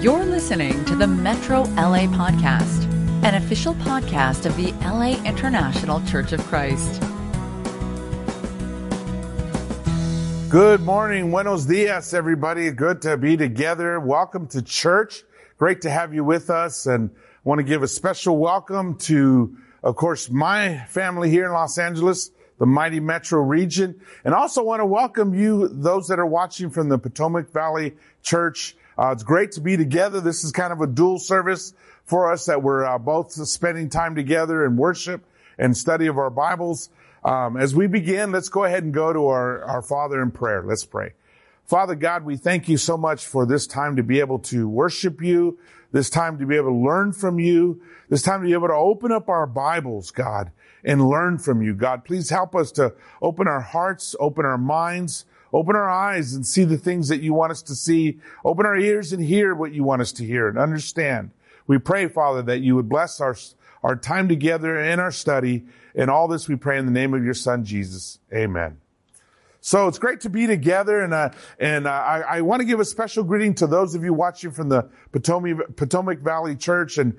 You're listening to the Metro LA Podcast, an official podcast of the LA International Church of Christ. Good morning. Buenos dias, everybody. Good to be together. Welcome to church. Great to have you with us. And I want to give a special welcome to, of course, my family here in Los Angeles, the mighty Metro region. And also want to welcome you, those that are watching from the Potomac Valley Church. It's great to be together. This is kind of a dual service for us that we're both spending time together in worship and study of our Bibles. As we begin, let's go ahead and go to our Father in prayer. Let's pray. Father God, we thank you so much for this time to be able to worship you, this time to be able to learn from you, this time to be able to open up our Bibles, God, and learn from you. God, please help us to open our hearts, open our minds, open our eyes and see the things that you want us to see. Open our ears and hear what you want us to hear and understand. We pray, Father, that you would bless our time together and our study. And all this we pray in the name of your Son, Jesus. Amen. So it's great to be together, and I want to give a special greeting to those of you watching from the Potomac Valley Church, and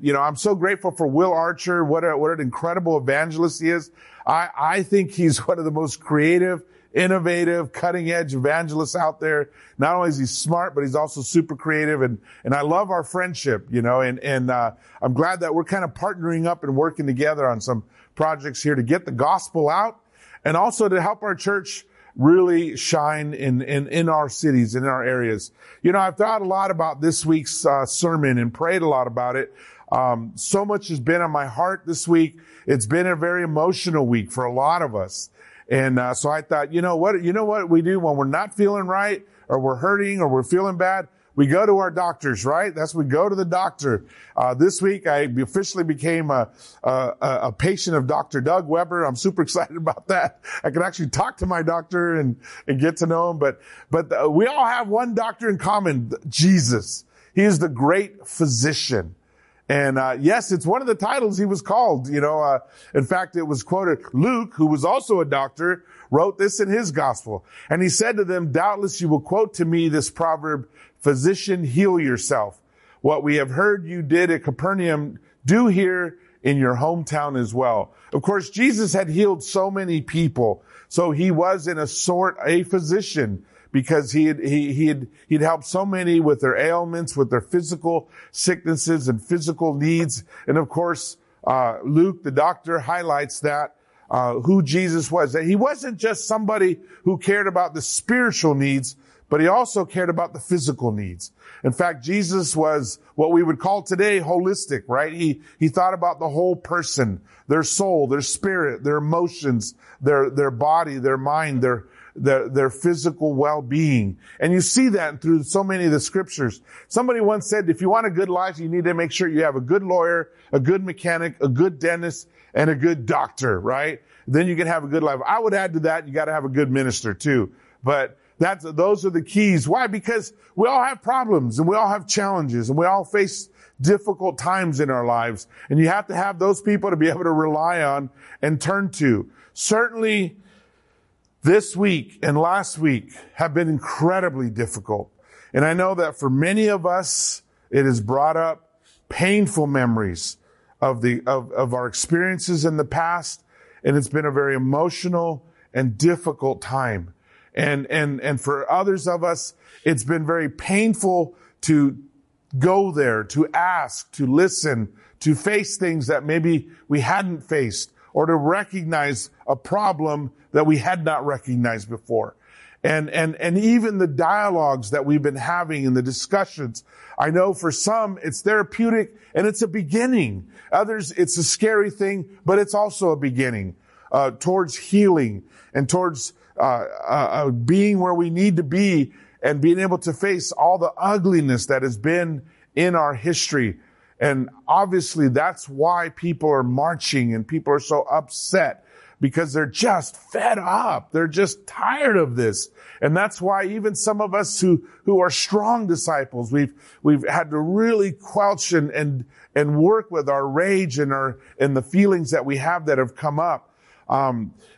you know I'm so grateful for Will Archer. What an incredible evangelist he is! I think he's one of the most creative, innovative, cutting edge evangelists out there. Not only is he smart, but he's also super creative, and I love our friendship, you know, and I'm glad that we're kind of partnering up and working together on some projects here to get the gospel out. And also to help our church really shine in our cities, in our areas. You know, I've thought a lot about this week's sermon and prayed a lot about it. So much has been on my heart this week. It's been a very emotional week for a lot of us. And so I thought, you know what we do when we're not feeling right or we're hurting or we're feeling bad? We go to our doctors, right? We go to the doctor. This week, I officially became a patient of Dr. Doug Weber. I'm super excited about that. I can actually talk to my doctor and get to know him. But we all have one doctor in common, Jesus. He is the great physician. And yes, it's one of the titles he was called. You know, in fact, it was quoted. Luke, who was also a doctor, wrote this in his gospel. And he said to them, "Doubtless you will quote to me this proverb, 'Physician, heal yourself. What we have heard you did at Capernaum, do here in your hometown as well.'" Of course, Jesus had healed so many people. So he was in a sort a physician because he'd helped so many with their ailments, with their physical sicknesses and physical needs. And of course, Luke, the doctor, highlights that, who Jesus was. That he wasn't just somebody who cared about the spiritual needs, but he also cared about the physical needs. In fact, Jesus was what we would call today holistic, right? He thought about the whole person, their soul, their spirit, their emotions, their body, their mind, their physical well-being. And you see that through so many of the scriptures. Somebody once said, if you want a good life, you need to make sure you have a good lawyer, a good mechanic, a good dentist, and a good doctor, right? Then you can have a good life. I would add to that, you got to have a good minister too. But those are the keys. Why? Because we all have problems and we all have challenges and we all face difficult times in our lives. And you have to have those people to be able to rely on and turn to. Certainly this week and last week have been incredibly difficult. And I know that for many of us, it has brought up painful memories of our experiences in the past. And it's been a very emotional and difficult time. And for others of us, it's been very painful to go there, to ask, to listen, to face things that maybe we hadn't faced, or to recognize a problem that we had not recognized before. And even the dialogues that we've been having and the discussions, I know for some it's therapeutic and it's a beginning. Others, it's a scary thing, but it's also a beginning, towards healing and towards being where we need to be and being able to face all the ugliness that has been in our history. And obviously that's why people are marching and people are so upset because they're just fed up. They're just tired of this. And that's why even some of us who are strong disciples, we've had to really quench and work with our rage and the feelings that we have that have come up.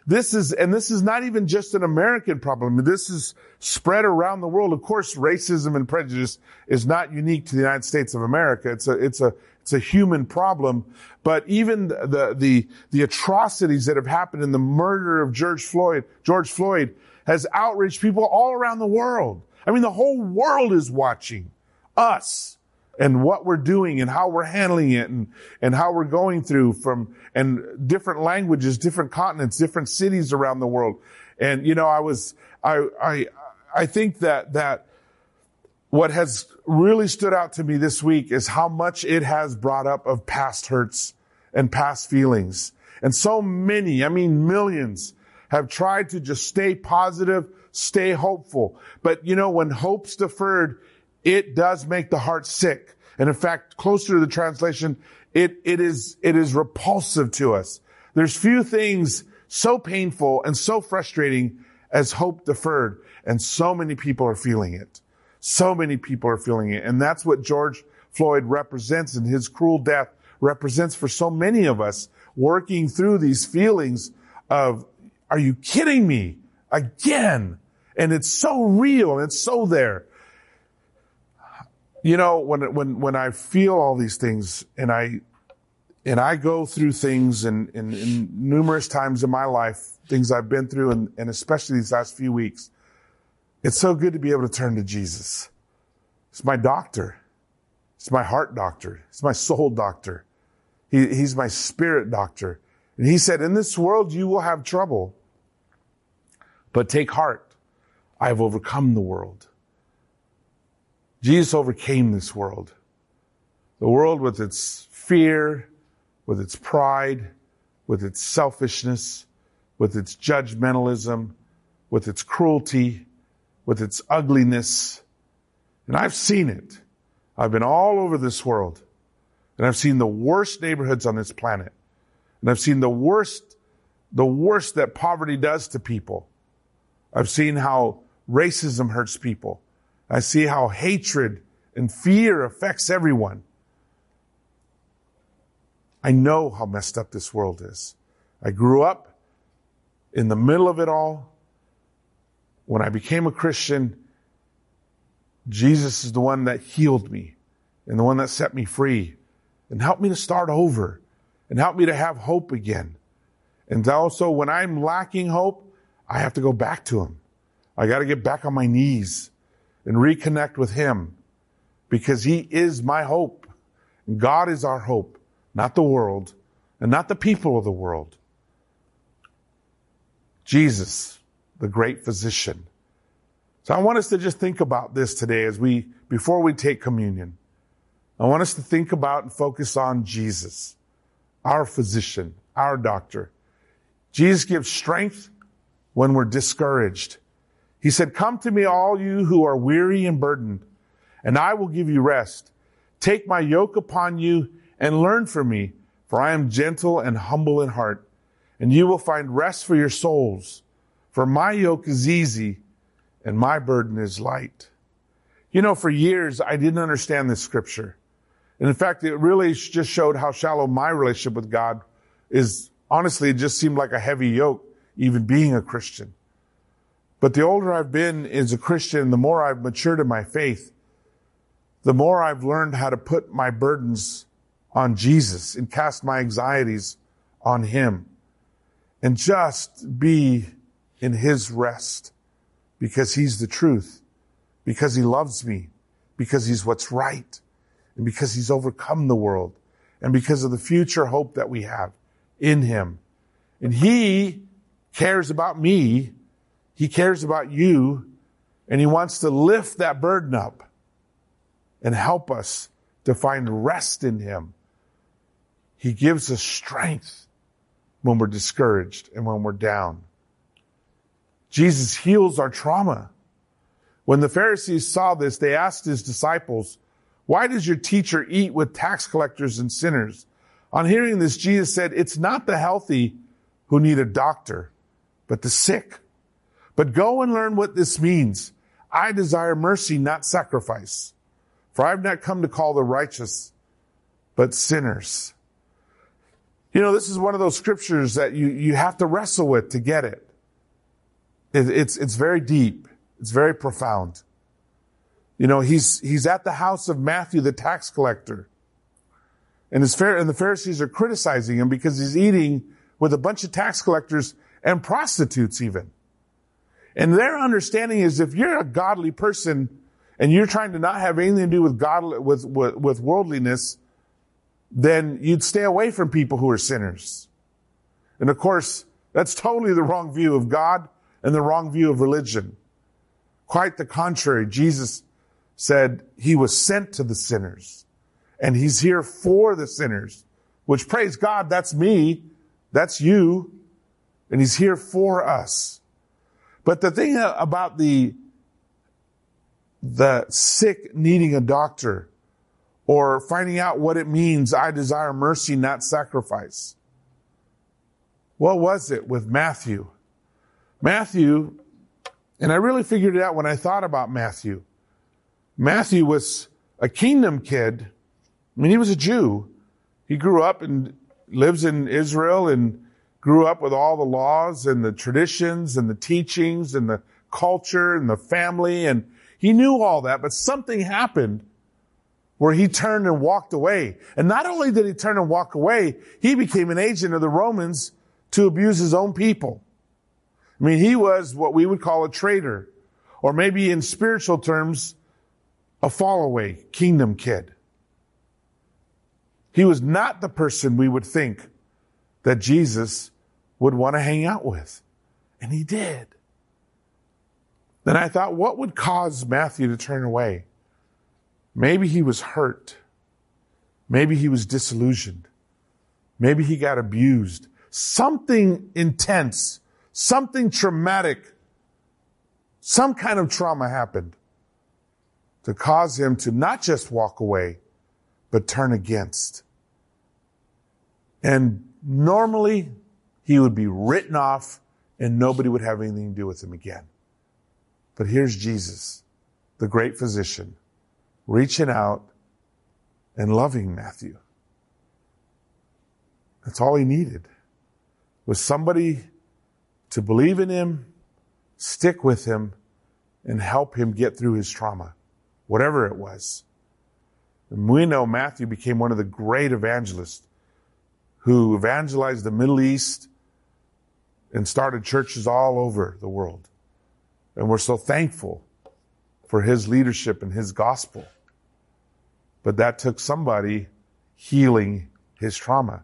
This is not even just an American problem. This is spread around the world. Of course, racism and prejudice is not unique to the United States of America. It's a human problem. But even the atrocities that have happened in the murder of George Floyd has outraged people all around the world. I mean, the whole world is watching us and what we're doing and how we're handling it and how we're going through from, and different languages, different continents, different cities around the world. And, you know, I think that what has really stood out to me this week is how much it has brought up of past hurts and past feelings. And so many, I mean, millions have tried to just stay positive, stay hopeful. But, you know, when hope's deferred, it does make the heart sick. And in fact, closer to the translation, it is repulsive to us. There's few things so painful and so frustrating as hope deferred. And so many people are feeling it. So many people are feeling it. And that's what George Floyd represents, and his cruel death represents for so many of us, working through these feelings of, are you kidding me? Again. And it's so real. And it's so there. You know, when I feel all these things and I go through things and numerous times in my life, things I've been through, and especially these last few weeks, it's so good to be able to turn to Jesus. It's my doctor. It's my heart doctor. It's my soul doctor. He's my spirit doctor. And he said, in this world, you will have trouble, but take heart. I have overcome the world. Jesus overcame this world. The world with its fear, with its pride, with its selfishness, with its judgmentalism, with its cruelty, with its ugliness. And I've seen it. I've been all over this world. And I've seen the worst neighborhoods on this planet. And I've seen the worst that poverty does to people. I've seen how racism hurts people. I see how hatred and fear affects everyone. I know how messed up this world is. I grew up in the middle of it all. When I became a Christian, Jesus is the one that healed me and the one that set me free and helped me to start over and helped me to have hope again. And also, when I'm lacking hope, I have to go back to him. I got to get back on my knees and reconnect with him, because he is my hope. And God is our hope, not the world and not the people of the world. Jesus, the great physician. So I want us to just think about this today before we take communion. I want us to think about and focus on Jesus, our physician, our doctor. Jesus gives strength when we're discouraged. He said, come to me, all you who are weary and burdened, and I will give you rest. Take my yoke upon you and learn from me, for I am gentle and humble in heart, and you will find rest for your souls. For my yoke is easy and my burden is light. You know, for years, I didn't understand this scripture. And in fact, it really just showed how shallow my relationship with God is. Honestly, it just seemed like a heavy yoke, even being a Christian. But the older I've been as a Christian, the more I've matured in my faith, the more I've learned how to put my burdens on Jesus and cast my anxieties on him and just be in his rest, because he's the truth, because he loves me, because he's what's right, and because he's overcome the world, and because of the future hope that we have in him. And he cares about me, he cares about you, and he wants to lift that burden up and help us to find rest in him. He gives us strength when we're discouraged and when we're down. Jesus heals our trauma. When the Pharisees saw this, they asked his disciples, why does your teacher eat with tax collectors and sinners? On hearing this, Jesus said, it's not the healthy who need a doctor, but the sick. But go and learn what this means. I desire mercy, not sacrifice. For I have not come to call the righteous, but sinners. You know, this is one of those scriptures that you have to wrestle with to get it. It's very deep. It's very profound. You know, he's at the house of Matthew, the tax collector. And the Pharisees are criticizing him because he's eating with a bunch of tax collectors and prostitutes even. And their understanding is if you're a godly person and you're trying to not have anything to do with with worldliness, then you'd stay away from people who are sinners. And of course, that's totally the wrong view of God and the wrong view of religion. Quite the contrary, Jesus said he was sent to the sinners and he's here for the sinners, which, praise God, that's me, that's you, and he's here for us. But the thing about the sick needing a doctor, or finding out what it means, I desire mercy, not sacrifice. What was it with Matthew? Matthew, and I really figured it out when I thought about Matthew. Matthew was a kingdom kid. I mean, he was a Jew. He grew up and lives in Israel and grew up with all the laws and the traditions and the teachings and the culture and the family. And he knew all that, but something happened where he turned and walked away. And not only did he turn and walk away, he became an agent of the Romans to abuse his own people. I mean, he was what we would call a traitor, or maybe in spiritual terms, a fallaway kingdom kid. He was not the person we would think that Jesus would want to hang out with. And he did. Then I thought, what would cause Matthew to turn away? Maybe he was hurt. Maybe he was disillusioned. Maybe he got abused. Something intense, something traumatic, some kind of trauma happened to cause him to not just walk away, but turn against. And normally he would be written off and nobody would have anything to do with him again. But here's Jesus, the great physician, reaching out and loving Matthew. That's all he needed, was somebody to believe in him, stick with him, and help him get through his trauma, whatever it was. And we know Matthew became one of the great evangelists who evangelized the Middle East and started churches all over the world. And we're so thankful for his leadership and his gospel. But that took somebody healing his trauma.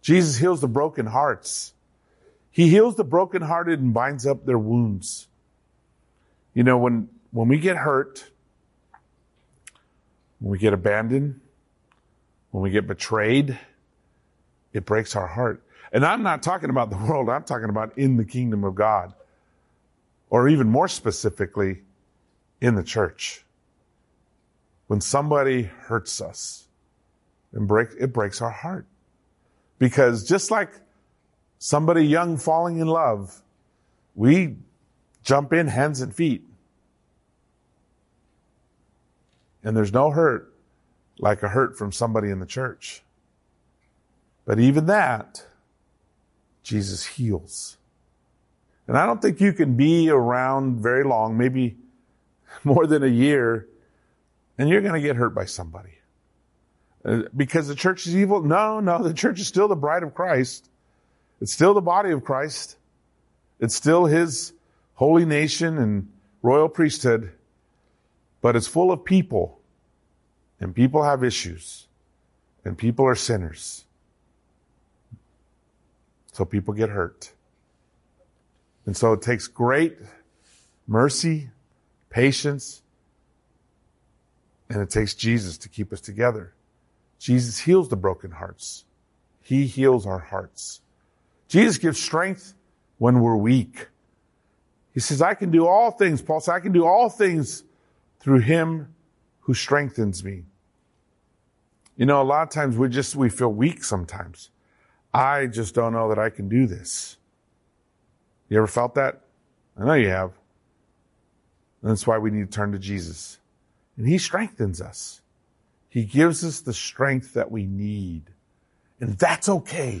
Jesus heals the broken hearts. He heals the brokenhearted and binds up their wounds. You know, when we get hurt, when we get abandoned, when we get betrayed, it breaks our heart. And I'm not talking about the world. I'm talking about in the kingdom of God. Or even more specifically, in the church. When somebody hurts us, it breaks our heart. Because just like somebody young falling in love, we jump in hands and feet. And there's no hurt like a hurt from somebody in the church. But even that, Jesus heals. And I don't think you can be around very long, maybe more than a year, and you're going to get hurt by somebody. Because the church is evil? No, the church is still the bride of Christ. It's still the body of Christ. It's still his holy nation and royal priesthood, but it's full of people, and people have issues, and people are sinners. So people get hurt. And so it takes great mercy, patience, and it takes Jesus to keep us together. Jesus heals the broken hearts. He heals our hearts. Jesus gives strength when we're weak. He says, I can do all things, Paul said, I can do all things through him who strengthens me. You know, a lot of times we feel weak sometimes. I just don't know that I can do this. You ever felt that? I know you have. And that's why we need to turn to Jesus. And he strengthens us. He gives us the strength that we need. And that's okay.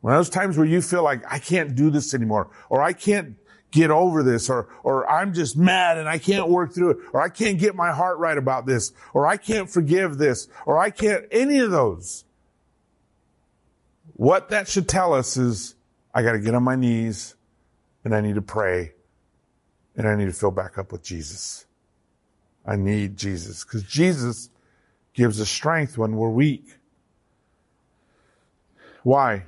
When those times where you feel like, I can't do this anymore, or I can't get over this, or I'm just mad and I can't work through it, or I can't get my heart right about this, or I can't forgive this, or I can't, any of those. What that should tell us is, I got to get on my knees and I need to pray and I need to fill back up with Jesus. I need Jesus, because Jesus gives us strength when we're weak. Why?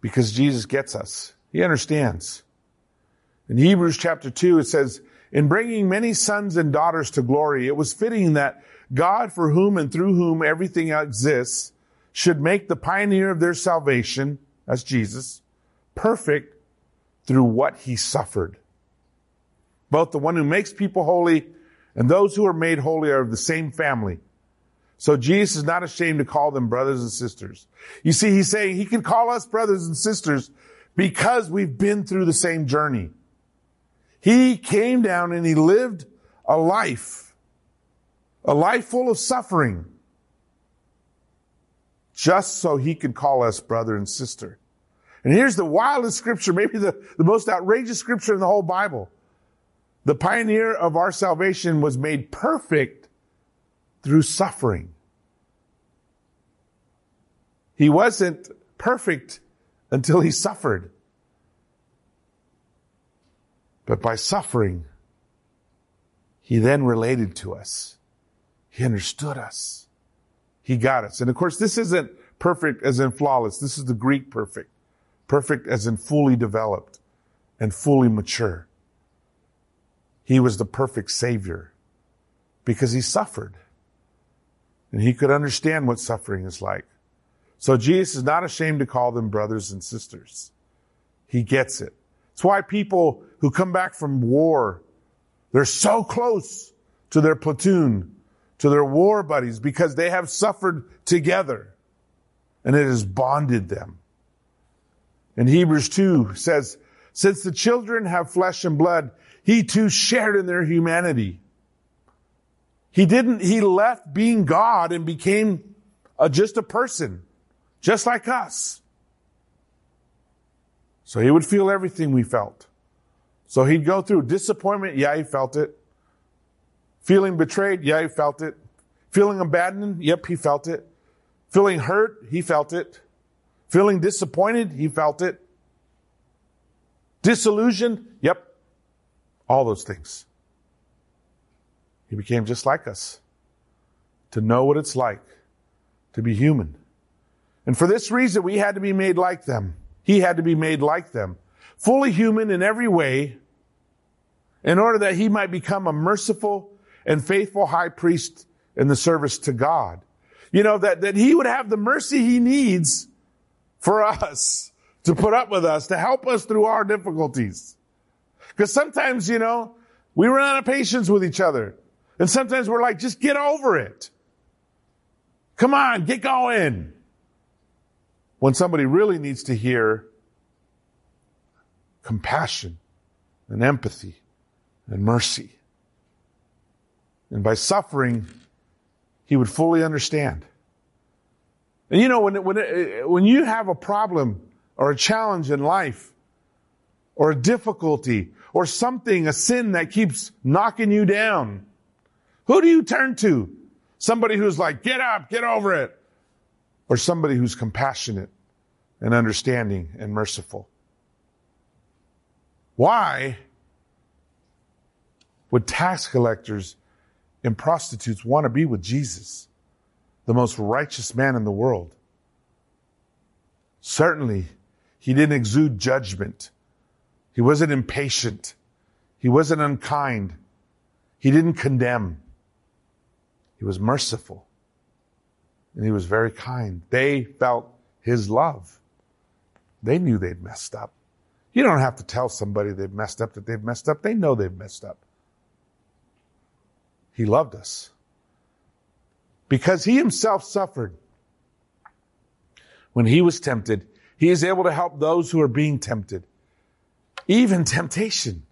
Because Jesus gets us. He understands. In Hebrews chapter 2, it says, in bringing many sons and daughters to glory, it was fitting that God, for whom and through whom everything exists, should make the pioneer of their salvation, that's Jesus, perfect through what he suffered. Both the one who makes people holy and those who are made holy are of the same family. So Jesus is not ashamed to call them brothers and sisters. You see, he's saying he can call us brothers and sisters because we've been through the same journey. He came down and he lived a life full of suffering, just so he could call us brother and sister. And here's the wildest scripture, maybe the most outrageous scripture in the whole Bible. The pioneer of our salvation was made perfect through suffering. He wasn't perfect until he suffered. But by suffering, he then related to us. He understood us. He got us. And of course, this isn't perfect as in flawless. This is the Greek perfect. Perfect as in fully developed and fully mature. He was the perfect Savior because he suffered. And he could understand what suffering is like. So Jesus is not ashamed to call them brothers and sisters. He gets it. It's why people who come back from war, they're so close to their platoon, to their war buddies, because they have suffered together. And it has bonded them. And Hebrews 2 says, since the children have flesh and blood, he too shared in their humanity. He left being God and became just a person, just like us. So he would feel everything we felt. So he'd go through disappointment, yeah, he felt it. Feeling betrayed, yeah, he felt it. Feeling abandoned, yep, he felt it. Feeling hurt, he felt it. Feeling disappointed, he felt it. Disillusioned, yep. All those things. He became just like us, to know what it's like to be human. And for this reason, we had to be made like them. He had to be made like them, fully human in every way, in order that he might become a merciful and faithful high priest in the service to God. You know, that he would have the mercy he needs for us, to put up with us, to help us through our difficulties. Because sometimes, you know, we run out of patience with each other. And sometimes we're like, just get over it. Come on, get going. When somebody really needs to hear compassion and empathy and mercy. And by suffering, he would fully understand. And you know, when you have a problem or a challenge in life, or a difficulty, or something, a sin that keeps knocking you down, who do you turn to? Somebody who's like, get up, get over it. Or somebody who's compassionate and understanding and merciful. Why would tax collectors and prostitutes want to be with Jesus, the most righteous man in the world? Certainly, he didn't exude judgment. He wasn't impatient. He wasn't unkind. He didn't condemn. He was merciful. And he was very kind. They felt his love. They knew they'd messed up. You don't have to tell somebody they've messed up that they've messed up. They know they've messed up. He loved us. Because he himself suffered. When he was tempted, he is able to help those who are being tempted. Even temptation.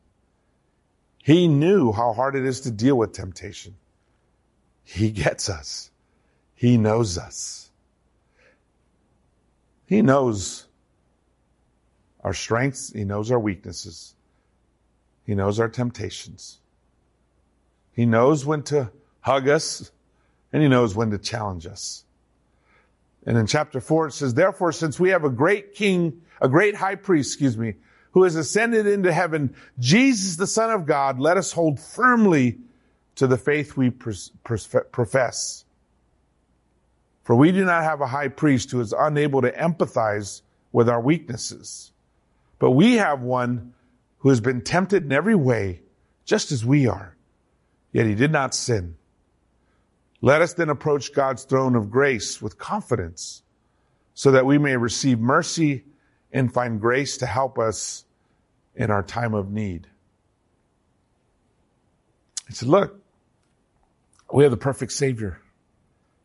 He knew how hard it is to deal with temptation. He gets us. He knows us. He knows our strengths. He knows our weaknesses. He knows our temptations. He knows when to hug us, and he knows when to challenge us. And in chapter 4, it says, therefore, since we have a great high priest, who has ascended into heaven, Jesus, the Son of God, let us hold firmly to the faith we profess. For we do not have a high priest who is unable to empathize with our weaknesses, but we have one who has been tempted in every way, just as we are, yet he did not sin. Let us then approach God's throne of grace with confidence, so that we may receive mercy and find grace to help us in our time of need. He said, look, we have the perfect Savior.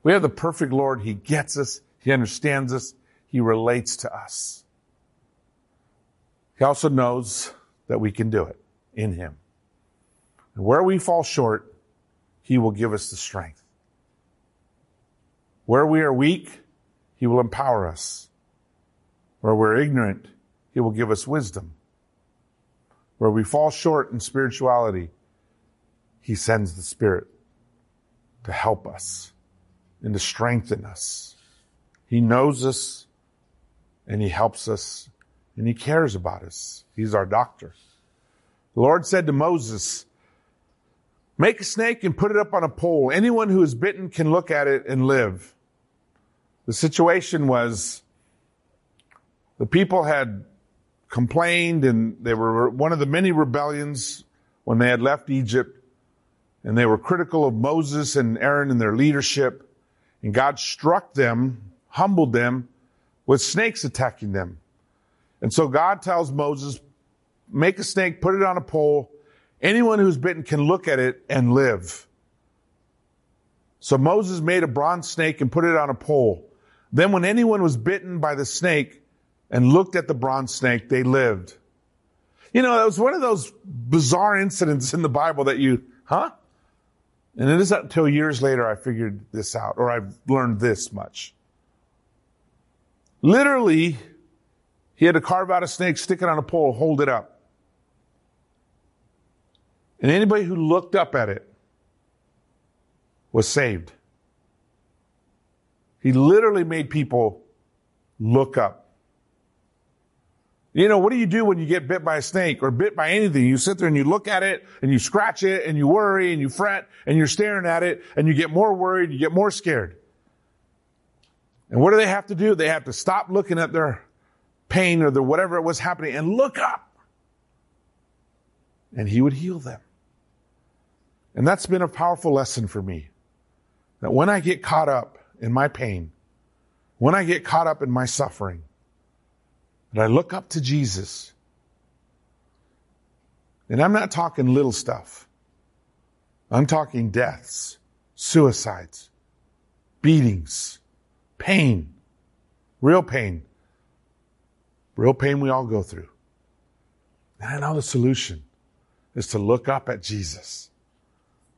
We have the perfect Lord. He gets us. He understands us. He relates to us. He also knows that we can do it in him. And where we fall short, he will give us the strength. Where we are weak, he will empower us. Where we're ignorant, he will give us wisdom. Where we fall short in spirituality, he sends the Spirit to help us and to strengthen us. He knows us, and he helps us, and he cares about us. He's our doctor. The Lord said to Moses, make a snake and put it up on a pole. Anyone who is bitten can look at it and live. The situation was, the people had complained, and they were one of the many rebellions when they had left Egypt, and they were critical of Moses and Aaron and their leadership. And God struck them, humbled them, with snakes attacking them. And so God tells Moses, make a snake, put it on a pole. Anyone who's bitten can look at it and live. So Moses made a bronze snake and put it on a pole. Then when anyone was bitten by the snake and looked at the bronze snake, they lived. You know, that was one of those bizarre incidents in the Bible that you, And it isn't until years later I figured this out, or I've learned this much. Literally, he had to carve out a snake, stick it on a pole, hold it up. And anybody who looked up at it was saved. He literally made people look up. You know, what do you do when you get bit by a snake or bit by anything? You sit there and you look at it and you scratch it and you worry and you fret and you're staring at it and you get more worried, you get more scared. And what do they have to do? They have to stop looking at their pain or their whatever it was happening and look up. And he would heal them. And that's been a powerful lesson for me. That when I get caught up in my pain, when I get caught up in my suffering, and I look up to Jesus. And I'm not talking little stuff. I'm talking deaths, suicides, beatings, pain, real pain. Real pain we all go through. And I know the solution is to look up at Jesus.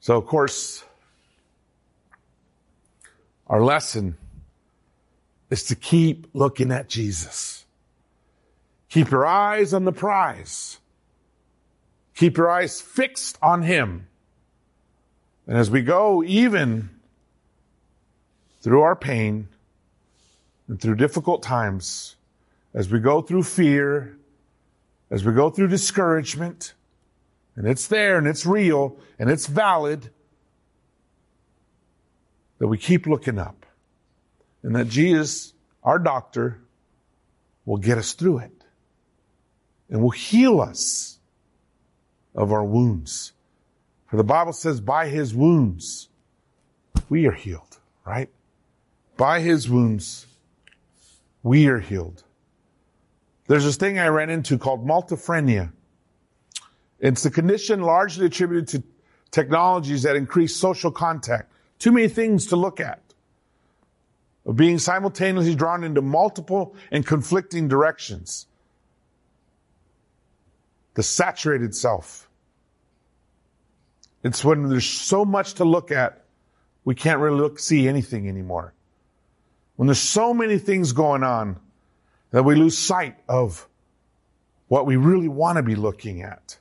So, of course, our lesson is to keep looking at Jesus. Keep your eyes on the prize. Keep your eyes fixed on him. And as we go, even through our pain and through difficult times, as we go through fear, as we go through discouragement, and it's there and it's real and it's valid, that we keep looking up. And that Jesus, our doctor, will get us through it and will heal us of our wounds. For the Bible says, by his wounds, we are healed, right? By his wounds, we are healed. There's this thing I ran into called multiphrenia. It's a condition largely attributed to technologies that increase social contact. Too many things to look at. Being simultaneously drawn into multiple and conflicting directions. The saturated self. It's when there's so much to look at, we can't really see anything anymore. When there's so many things going on that we lose sight of what we really want to be looking at.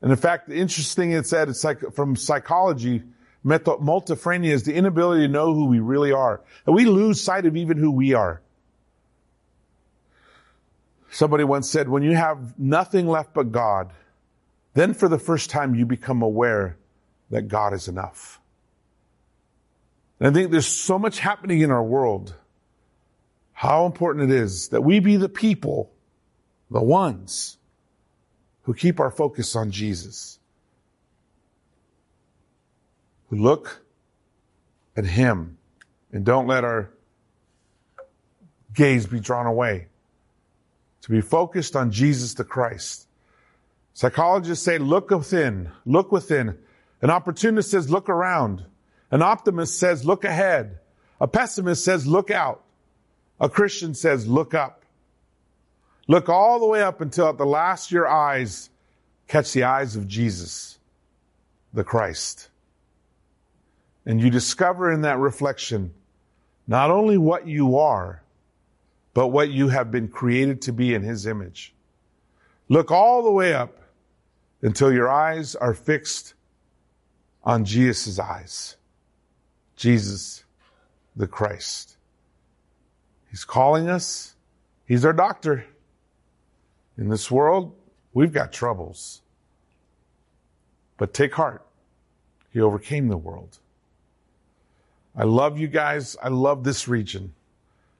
And in fact, the interesting thing it said, it's like from psychology, multiphrenia is the inability to know who we really are. And we lose sight of even who we are. Somebody once said, when you have nothing left but God, then for the first time you become aware that God is enough. And I think there's so much happening in our world. How important it is that we be the people, the ones, who keep our focus on Jesus. Who look at him and don't let our gaze be drawn away. To be focused on Jesus the Christ. Psychologists say, look within, look within. An opportunist says, look around. An optimist says, look ahead. A pessimist says, look out. A Christian says, look up. Look all the way up until at the last your eyes catch the eyes of Jesus, the Christ. And you discover in that reflection not only what you are, but what you have been created to be in his image. Look all the way up until your eyes are fixed on Jesus' eyes. Jesus, the Christ. He's calling us. He's our doctor. In this world, we've got troubles. But take heart. He overcame the world. I love you guys. I love this region.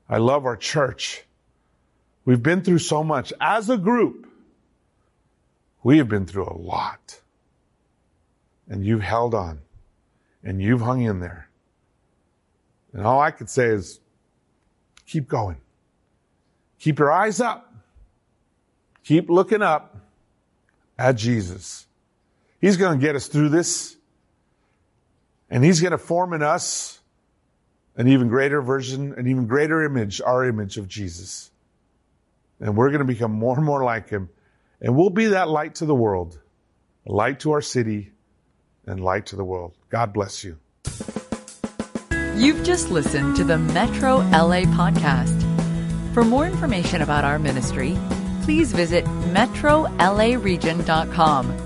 I love our church. We've been through so much. As a group, we have been through a lot. And you've held on. And you've hung in there. And all I could say is, keep going. Keep your eyes up. Keep looking up at Jesus. He's going to get us through this. And he's going to form in us an even greater version, an even greater image, our image of Jesus. And we're going to become more and more like him. And we'll be that light to the world, a light to our city, and light to the world. God bless you. You've just listened to the Metro LA Podcast. For more information about our ministry, please visit MetroLARegion.com.